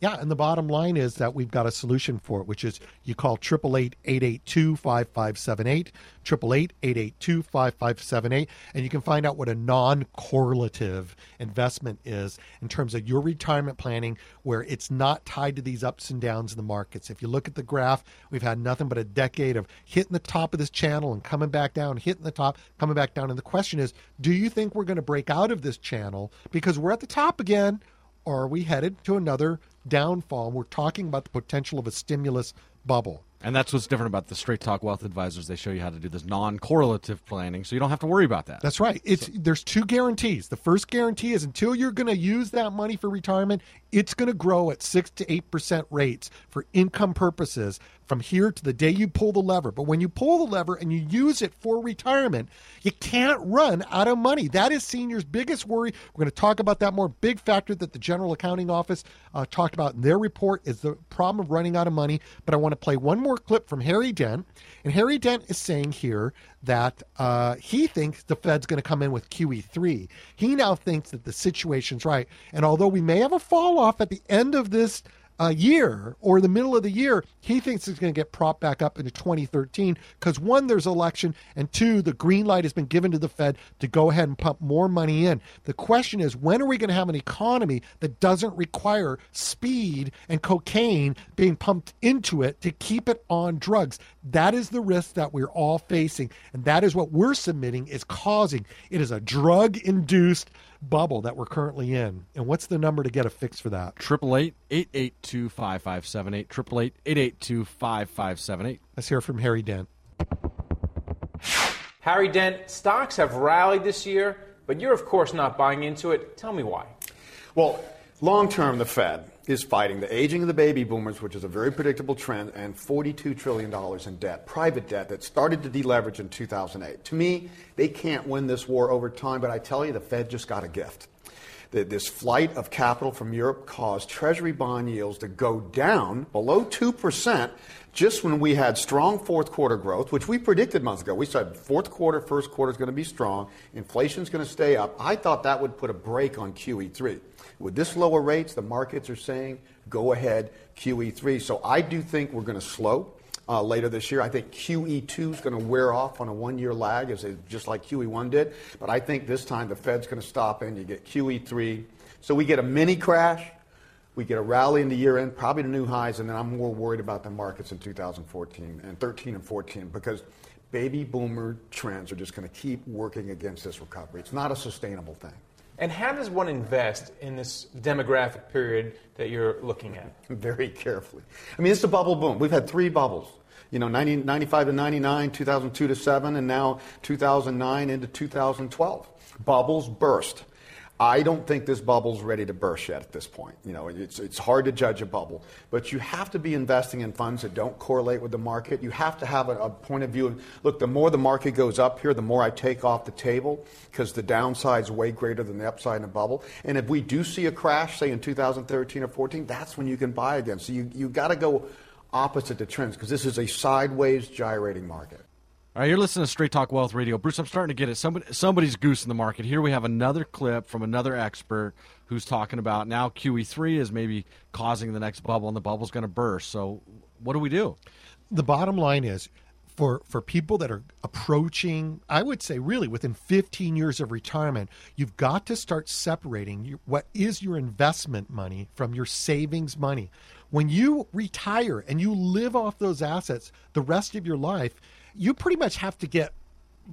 Yeah, and the bottom line is that we've got a solution for it, which is you call eight eight eight, eight eight two, five five seven eight, eight eight eight, eight eight two, five five seven eight, and you can find out what a non-correlative investment is in terms of your retirement planning, where it's not tied to these ups and downs in the markets. If you look at the graph, we've had nothing but a decade of hitting the top of this channel and coming back down, hitting the top, coming back down. And the question is, do you think we're going to break out of this channel because we're at the top again, or are we headed to another downfall? We're talking about the potential of a stimulus bubble. And that's what's different about the Straight Talk Wealth Advisors. They show you how to do this non-correlative planning, so you don't have to worry about that. That's right. It's so, there's two guarantees. The first guarantee is until you're going to use that money for retirement, it's going to grow at six to eight percent rates for income purposes from here to the day you pull the lever. But when you pull the lever and you use it for retirement, you can't run out of money. That is seniors' biggest worry. We're going to talk about that more. Big factor that the General Accounting Office uh, talked about in their report is the problem of running out of money. But I want to play one more clip from Harry Dent. And Harry Dent is saying here that uh, he thinks the Fed's going to come in with Q E three. He now thinks that the situation's right. And although we may have a fall off at the end of this a year or the middle of the year, he thinks it's going to get propped back up into twenty thirteen because, one, there's election, and two, the green light has been given to the Fed to go ahead and pump more money in. The question is, when are we going to have an economy that doesn't require speed and cocaine being pumped into it to keep it on drugs? That is the risk that we're all facing, and that is what we're submitting is causing. It is a drug-induced bubble that we're currently in. And what's the number to get a fix for that? eight eight eight, eight eight two, five five seven eight, eight eight eight, eight eight two, five five seven eight. Let's hear from Harry Dent. Harry Dent, stocks have rallied this year, but you're of course not buying into it. Tell me why. Well, long term, the Fed is fighting the aging of the baby boomers, which is a very predictable trend, and forty-two trillion dollars in debt, private debt, that started to deleverage in two thousand eight. To me, they can't win this war over time, but I tell you, the Fed just got a gift. This flight of capital from Europe caused Treasury bond yields to go down below two percent just when we had strong fourth quarter growth, which we predicted months ago. We said fourth quarter, first quarter is going to be strong. Inflation's going to stay up. I thought that would put a brake on Q E three. With this lower rates, the markets are saying, go ahead, Q E three. So I do think we're going to slow uh, later this year. I think Q E two is going to wear off on a one-year lag, as it, just like Q E one did. But I think this time the Fed's going to stop and you get Q E three. So we get a mini crash. We get a rally in the year end, probably to new highs. And then I'm more worried about the markets in two thousand fourteen and thirteen and fourteen because baby boomer trends are just going to keep working against this recovery. It's not a sustainable thing. And how does one invest in this demographic period that you're looking at? Very carefully. I mean, it's a bubble boom. We've had three bubbles. You know, ninety, ninety-five to ninety-nine, two thousand two to seven, and now two thousand nine into two thousand twelve. Bubbles burst. I don't think this bubble's ready to burst yet at this point. You know, it's it's hard to judge a bubble. But you have to be investing in funds that don't correlate with the market. You have to have a, a point of view of, look, the more the market goes up here, the more I take off the table because the downside's way greater than the upside in a bubble. And if we do see a crash, say in two thousand thirteen or fourteen, that's when you can buy again. So you you got to go opposite the trends because this is a sideways gyrating market. All right, you're listening to Straight Talk Wealth Radio. Bruce, I'm starting to get it. Somebody, somebody's goose in the market. Here we have another clip from another expert who's talking about now Q E three is maybe causing the next bubble, and the bubble's going to burst. So what do we do? The bottom line is for, for people that are approaching, I would say really within fifteen years of retirement, you've got to start separating your, what is your investment money from your savings money. When you retire and you live off those assets the rest of your life, you pretty much have to get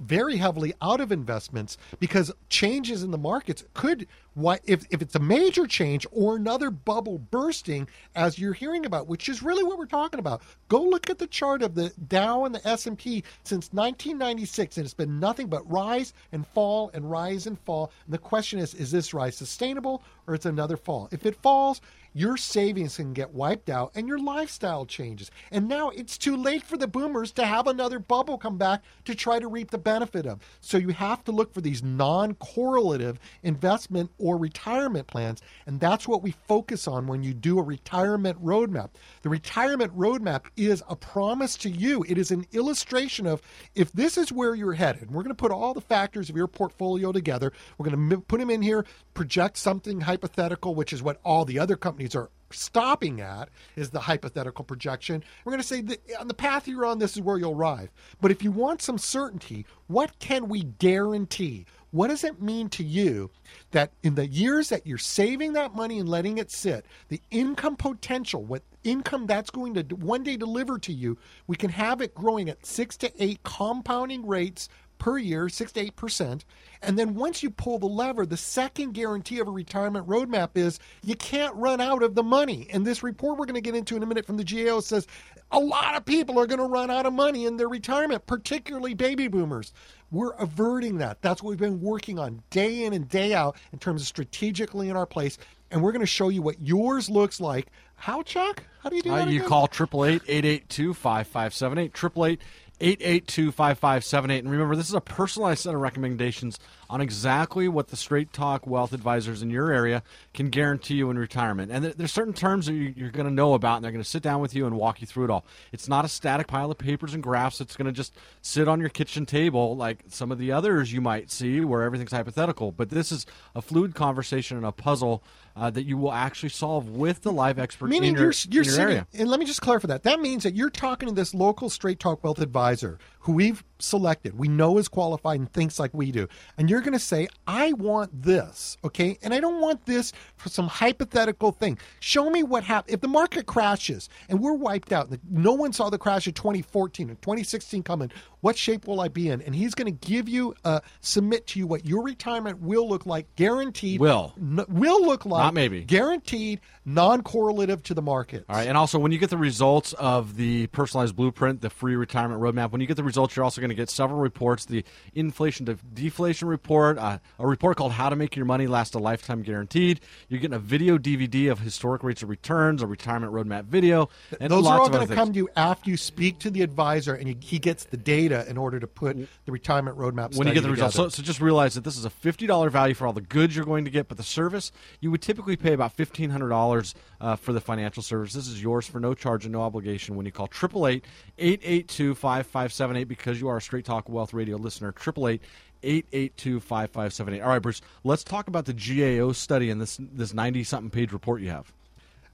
very heavily out of investments because changes in the markets could, if, if it's a major change or another bubble bursting, as you're hearing about, which is really what we're talking about. Go look at the chart of the Dow and the S and P since nineteen ninety-six, and it's been nothing but rise and fall and rise and fall. And the question is, is this rise sustainable or it's another fall? If it falls, your savings can get wiped out and your lifestyle changes. And now it's too late for the boomers to have another bubble come back to try to reap the benefit of. So you have to look for these non-correlative investment or retirement plans. And that's what we focus on when you do a retirement roadmap. The retirement roadmap is a promise to you. It is an illustration of if this is where you're headed, we're going to put all the factors of your portfolio together. We're going to put them in here, project something hypothetical, which is what all the other companies are stopping at, is the hypothetical projection. We're going to say that on the path you're on, this is where you'll arrive. But if you want some certainty, what can we guarantee? What does it mean to you that in the years that you're saving that money and letting it sit, the income potential, what income that's going to one day deliver to you, we can have it growing at six to eight compounding rates per year, six to eight percent. And then once you pull the lever, the second guarantee of a retirement roadmap is you can't run out of the money. And this report we're going to get into in a minute from the G A O says a lot of people are going to run out of money in their retirement, particularly baby boomers. We're averting that. That's what we've been working on day in and day out in terms of strategically in our place. And we're going to show you what yours looks like. How, Chuck? How do you do that uh, You again? Call eight eight eight, eight eight two, five five seven eight, eight eight eight, eight eight two, five five seven eight. And remember, this is a personalized set of recommendations on exactly what the Straight Talk Wealth Advisors in your area can guarantee you in retirement. And there's certain terms that you're going to know about, and they're going to sit down with you and walk you through it all. It's not a static pile of papers and graphs that's going to just sit on your kitchen table like some of the others you might see where everything's hypothetical. But this is a fluid conversation and a puzzle uh, that you will actually solve with the live expert Meaning in your, you're, you're in your sitting, area. And let me just clarify that. That means that you're talking to this local Straight Talk Wealth Advisor who we've selected, we know is qualified and thinks like we do. And you're going to say, I want this, okay? And I don't want this for some hypothetical thing. Show me what happens. If the market crashes and we're wiped out, no one saw the crash of twenty fourteen or twenty sixteen coming, what shape will I be in? And he's going to give you, uh, submit to you what your retirement will look like, guaranteed. Will. N- will look like. Not maybe. Guaranteed, non-correlative to the market. All right, and also when you get the results of the personalized blueprint, the free retirement roadmap, when you get the results, you're also going to get several reports, the inflation to deflation report, uh, a report called How to Make Your Money Last a Lifetime Guaranteed. You're getting a video D V D of historic rates of returns, a retirement roadmap video, and those lots are all going to come to you after you speak to the advisor and you, he gets the data in order to put the retirement roadmap when you get the results. So, so just realize that this is a fifty dollars value for all the goods you're going to get, but the service, you would typically pay about fifteen hundred dollars uh, for the financial service. This is yours for no charge and no obligation when you call eight eight eight, eight eight two, five five seven eight because you are a Straight Talk Wealth Radio listener. eight eight eight, eight eight two, five five seven eight. All right, Bruce, let's talk about the G A O study and this this ninety-something page report you have.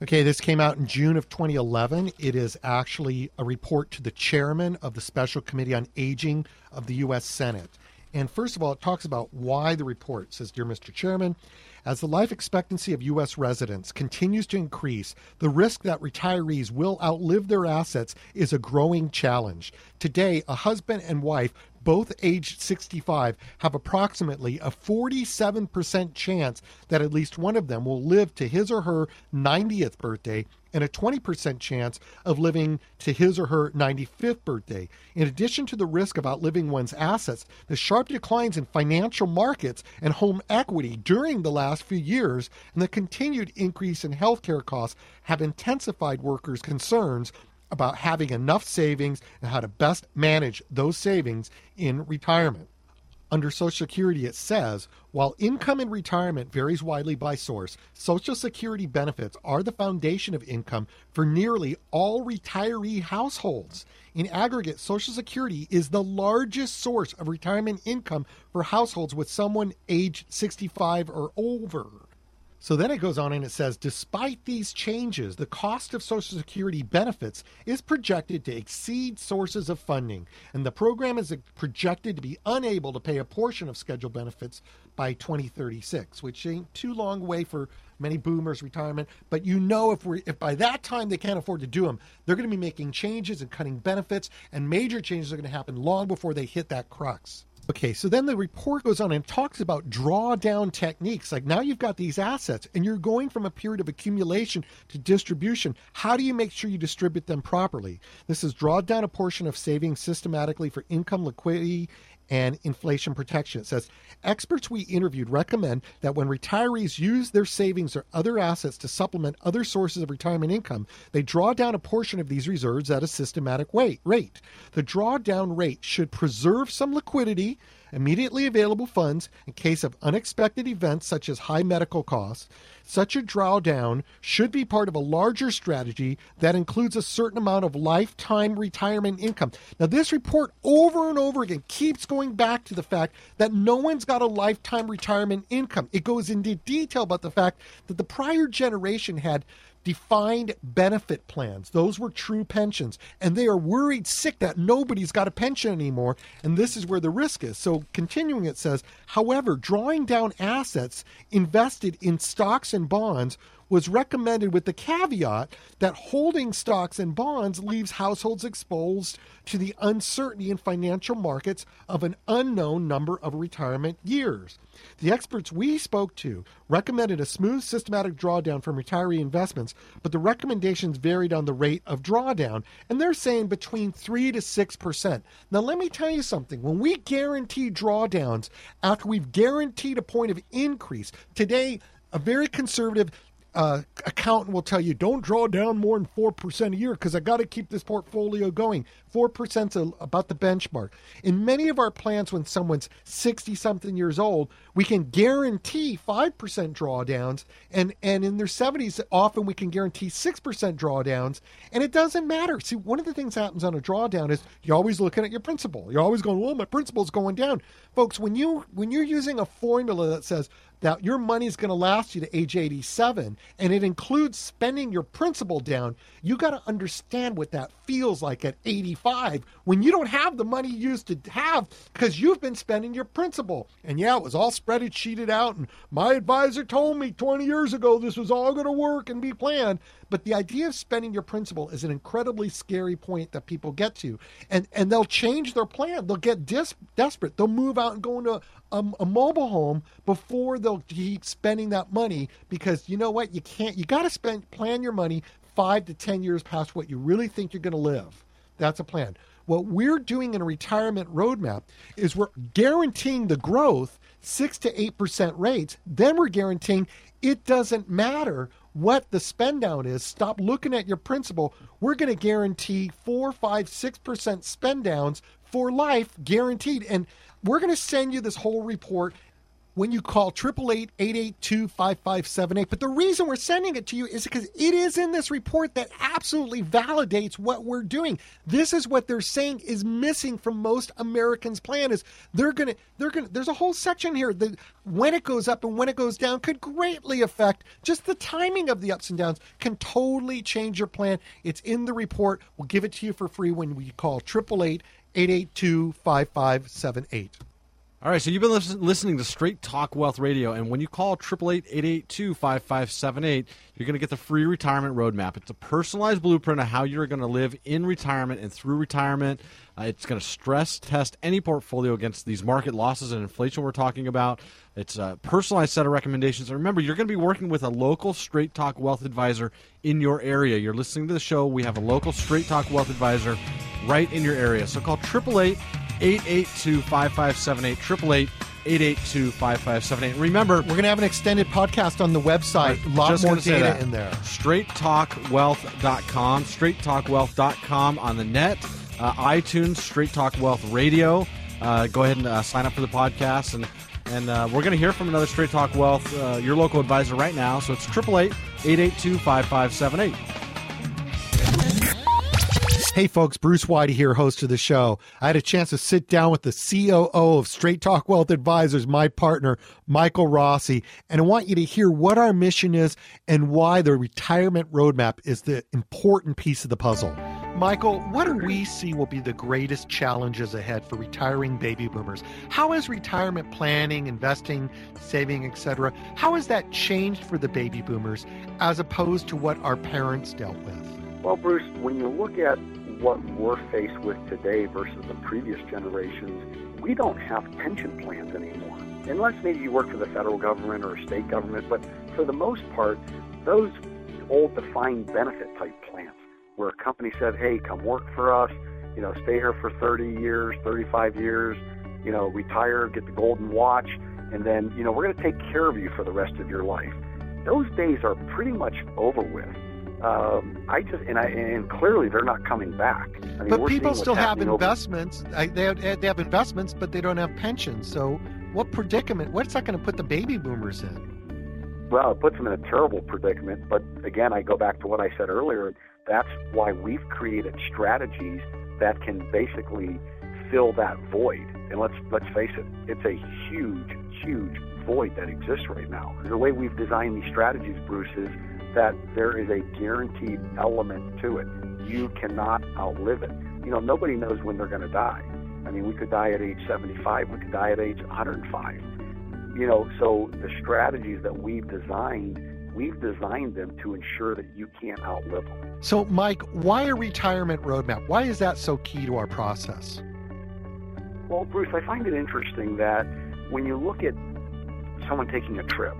Okay, this came out in June of twenty eleven. It is actually a report to the chairman of the Special Committee on Aging of the U S Senate. And first of all, it talks about why the report. It says, Dear Mister Chairman, as the life expectancy of U S residents continues to increase, the risk that retirees will outlive their assets is a growing challenge. Today, a husband and wife, both aged sixty-five, have approximately a forty-seven percent chance that at least one of them will live to his or her ninetieth birthday and a twenty percent chance of living to his or her ninety-fifth birthday. In addition to the risk of outliving one's assets, the sharp declines in financial markets and home equity during the last few years and the continued increase in healthcare costs have intensified workers' concerns about having enough savings and how to best manage those savings in retirement. Under Social Security, it says, while income in retirement varies widely by source, Social Security benefits are the foundation of income for nearly all retiree households. In aggregate, Social Security is the largest source of retirement income for households with someone aged sixty-five or over. So then it goes on and it says, despite these changes, the cost of Social Security benefits is projected to exceed sources of funding, and the program is projected to be unable to pay a portion of scheduled benefits by twenty thirty-six, which ain't too long away for many boomers' retirement. But you know, if we if by that time they can't afford to do them, they're going to be making changes and cutting benefits, and major changes are going to happen long before they hit that crux. Okay, so then the report goes on and talks about drawdown techniques. Like now you've got these assets and you're going from a period of accumulation to distribution. How do you make sure you distribute them properly? This is draw down a portion of savings systematically for income, liquidity, and inflation protection. It says, experts we interviewed recommend that when retirees use their savings or other assets to supplement other sources of retirement income, they draw down a portion of these reserves at a systematic rate. The drawdown rate should preserve some liquidity, immediately available funds in case of unexpected events such as high medical costs. Such a drawdown should be part of a larger strategy that includes a certain amount of lifetime retirement income. Now, this report over and over again keeps going back to the fact that no one's got a lifetime retirement income. It goes into detail about the fact that the prior generation had defined benefit plans. Those were true pensions. And they are worried sick that nobody's got a pension anymore. And this is where the risk is. So continuing, it says, however, drawing down assets invested in stocks and bonds was recommended with the caveat that holding stocks and bonds leaves households exposed to the uncertainty in financial markets of an unknown number of retirement years. The experts we spoke to recommended a smooth, systematic drawdown from retiree investments, but the recommendations varied on the rate of drawdown, and they're saying between three to six percent. Now, let me tell you something. When we guarantee drawdowns after we've guaranteed a point of increase, today, a very conservative Uh, accountant will tell you, don't draw down more than four percent a year because I got to keep this portfolio going. four percent is about the benchmark. In many of our plans, when someone's sixty-something years old, we can guarantee five percent drawdowns. And, and in their seventies, often we can guarantee six percent drawdowns. And it doesn't matter. See, one of the things that happens on a drawdown is you're always looking at your principal. You're always going, well, my principal's going down. Folks, when, you, when you're using a formula that says, now, your money is going to last you to age eighty-seven, and it includes spending your principal down. You got to understand what that feels like at eighty-five when you don't have the money you used to have because you've been spending your principal. And yeah, it was all spreadsheeted out, and my advisor told me twenty years ago this was all going to work and be planned. But the idea of spending your principal is an incredibly scary point that people get to. And and they'll change their plan. They'll get dis- desperate. They'll move out and go into a, a mobile home before they'll keep spending that money because you know what? You can't, you got to spend plan your money five to ten years past what you really think you're going to live. That's a plan. What we're doing in a retirement roadmap is we're guaranteeing the growth, six to eight percent rates. Then we're guaranteeing it doesn't matter what the spend down is. Stop looking at your principal. We're going to guarantee four, five, six percent spend downs for life, guaranteed. And we're going to send you this whole report when you call eight eight eight, eight eight two, five five seven eight. But the reason we're sending it to you is because it is in this report that absolutely validates what we're doing. This is what they're saying is missing from most Americans' plan is they're going to, they're going to, there's a whole section here that when it goes up and when it goes down could greatly affect just the timing of the ups and downs can totally change your plan. It's in the report. We'll give it to you for free when we call eight eight eight, eight eight two, five five seven eight. All right, so you've been listen, listening to Straight Talk Wealth Radio, and when you call eight eight eight, eight eight two, five five seven eight, you're going to get the free retirement roadmap. It's a personalized blueprint of how you're going to live in retirement and through retirement. Uh, it's going to stress test any portfolio against these market losses and inflation we're talking about. It's a personalized set of recommendations. And remember, you're going to be working with a local Straight Talk Wealth Advisor in your area. You're listening to the show. We have a local Straight Talk Wealth Advisor right in your area. So call eight eight eight, eight eight two, five five seven eight, eight eight eight, eight eight two, five five seven eight. Remember, we're going to have an extended podcast on the website. A lot more data in there. straight talk wealth dot com, straight talk wealth dot com on the net, uh, iTunes, Straight Talk Wealth Radio. Uh, go ahead and uh, sign up for the podcast. And, and uh, we're going to hear from another Straight Talk Wealth, uh, your local advisor right now. So it's eight eight eight, eight eight two, five five seven eight. Hey folks, Bruce Whitey here, host of the show. I had a chance to sit down with the C O O of Straight Talk Wealth Advisors, my partner, Michael Rossi, and I want you to hear what our mission is and why the retirement roadmap is the important piece of the puzzle. Michael, what do we see will be the greatest challenges ahead for retiring baby boomers? How has retirement planning, investing, saving, et cetera, how has that changed for the baby boomers as opposed to what our parents dealt with? Well, Bruce, when you look at what we're faced with today versus the previous generations, we don't have pension plans anymore. Unless maybe you work for the federal government or a state government, but for the most part, those old defined benefit type plans where a company said, hey, come work for us, you know, stay here for thirty years, thirty-five years, you know, retire, get the golden watch, and then, you know, we're going to take care of you for the rest of your life. Those days are pretty much over with. Um, I just and I and clearly they're not coming back. I mean, but people still have investments. I, they they have investments, but they don't have pensions. So what predicament? What's that going to put the baby boomers in? Well, it puts them in a terrible predicament. But again, I go back to what I said earlier. That's why we've created strategies that can basically fill that void. And let's let's face it, it's a huge, huge void that exists right now. The way we've designed these strategies, Bruce, is that there is a guaranteed element to it. You cannot outlive it. You know, nobody knows when they're going to die. I mean, we could die at age seventy-five, we could die at age one hundred five. You know, so the strategies that we've designed, we've designed them to ensure that you can't outlive them. So, Mike, why a retirement roadmap? Why is that so key to our process? Well, Bruce, I find it interesting that when you look at someone taking a trip,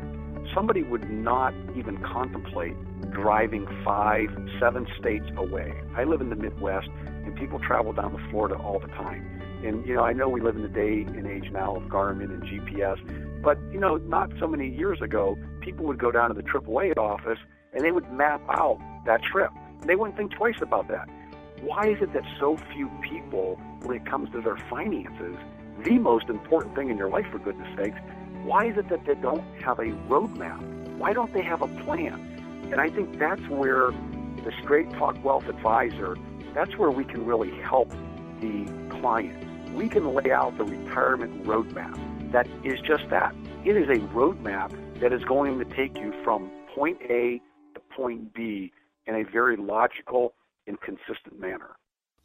somebody would not even contemplate driving five, seven states away. I live in the Midwest, and people travel down to Florida all the time. And, you know, I know we live in the day and age now of Garmin and G P S, but, you know, not so many years ago, people would go down to the triple A office, and they would map out that trip. They wouldn't think twice about that. Why is it that so few people, when it comes to their finances, the most important thing in your life, for goodness sakes, why is it that they don't have a roadmap? Why don't they have a plan? And I think that's where the Straight Talk Wealth Advisor, that's where we can really help the client. We can lay out the retirement roadmap that is just that. It is a roadmap that is going to take you from point A to point B in a very logical and consistent manner.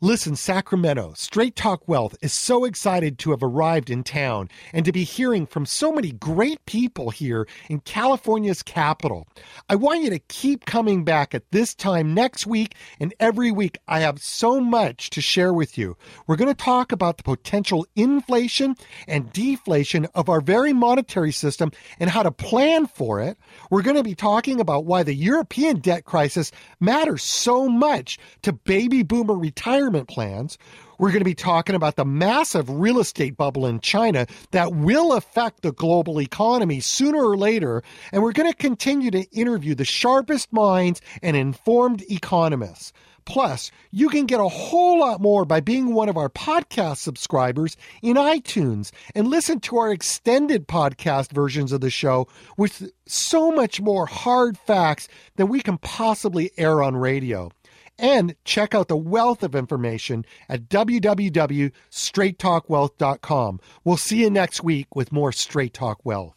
Listen, Sacramento, Straight Talk Wealth is so excited to have arrived in town and to be hearing from so many great people here in California's capital. I want you to keep coming back at this time next week and every week. I have so much to share with you. We're going to talk about the potential inflation and deflation of our very monetary system and how to plan for it. We're going to be talking about why the European debt crisis matters so much to baby boomer retirement plans. We're going to be talking about the massive real estate bubble in China that will affect the global economy sooner or later. And we're going to continue to interview the sharpest minds and informed economists. Plus, you can get a whole lot more by being one of our podcast subscribers in iTunes and listen to our extended podcast versions of the show with so much more hard facts than we can possibly air on radio. And check out the wealth of information at w w w dot straight talk wealth dot com. We'll see you next week with more Straight Talk Wealth.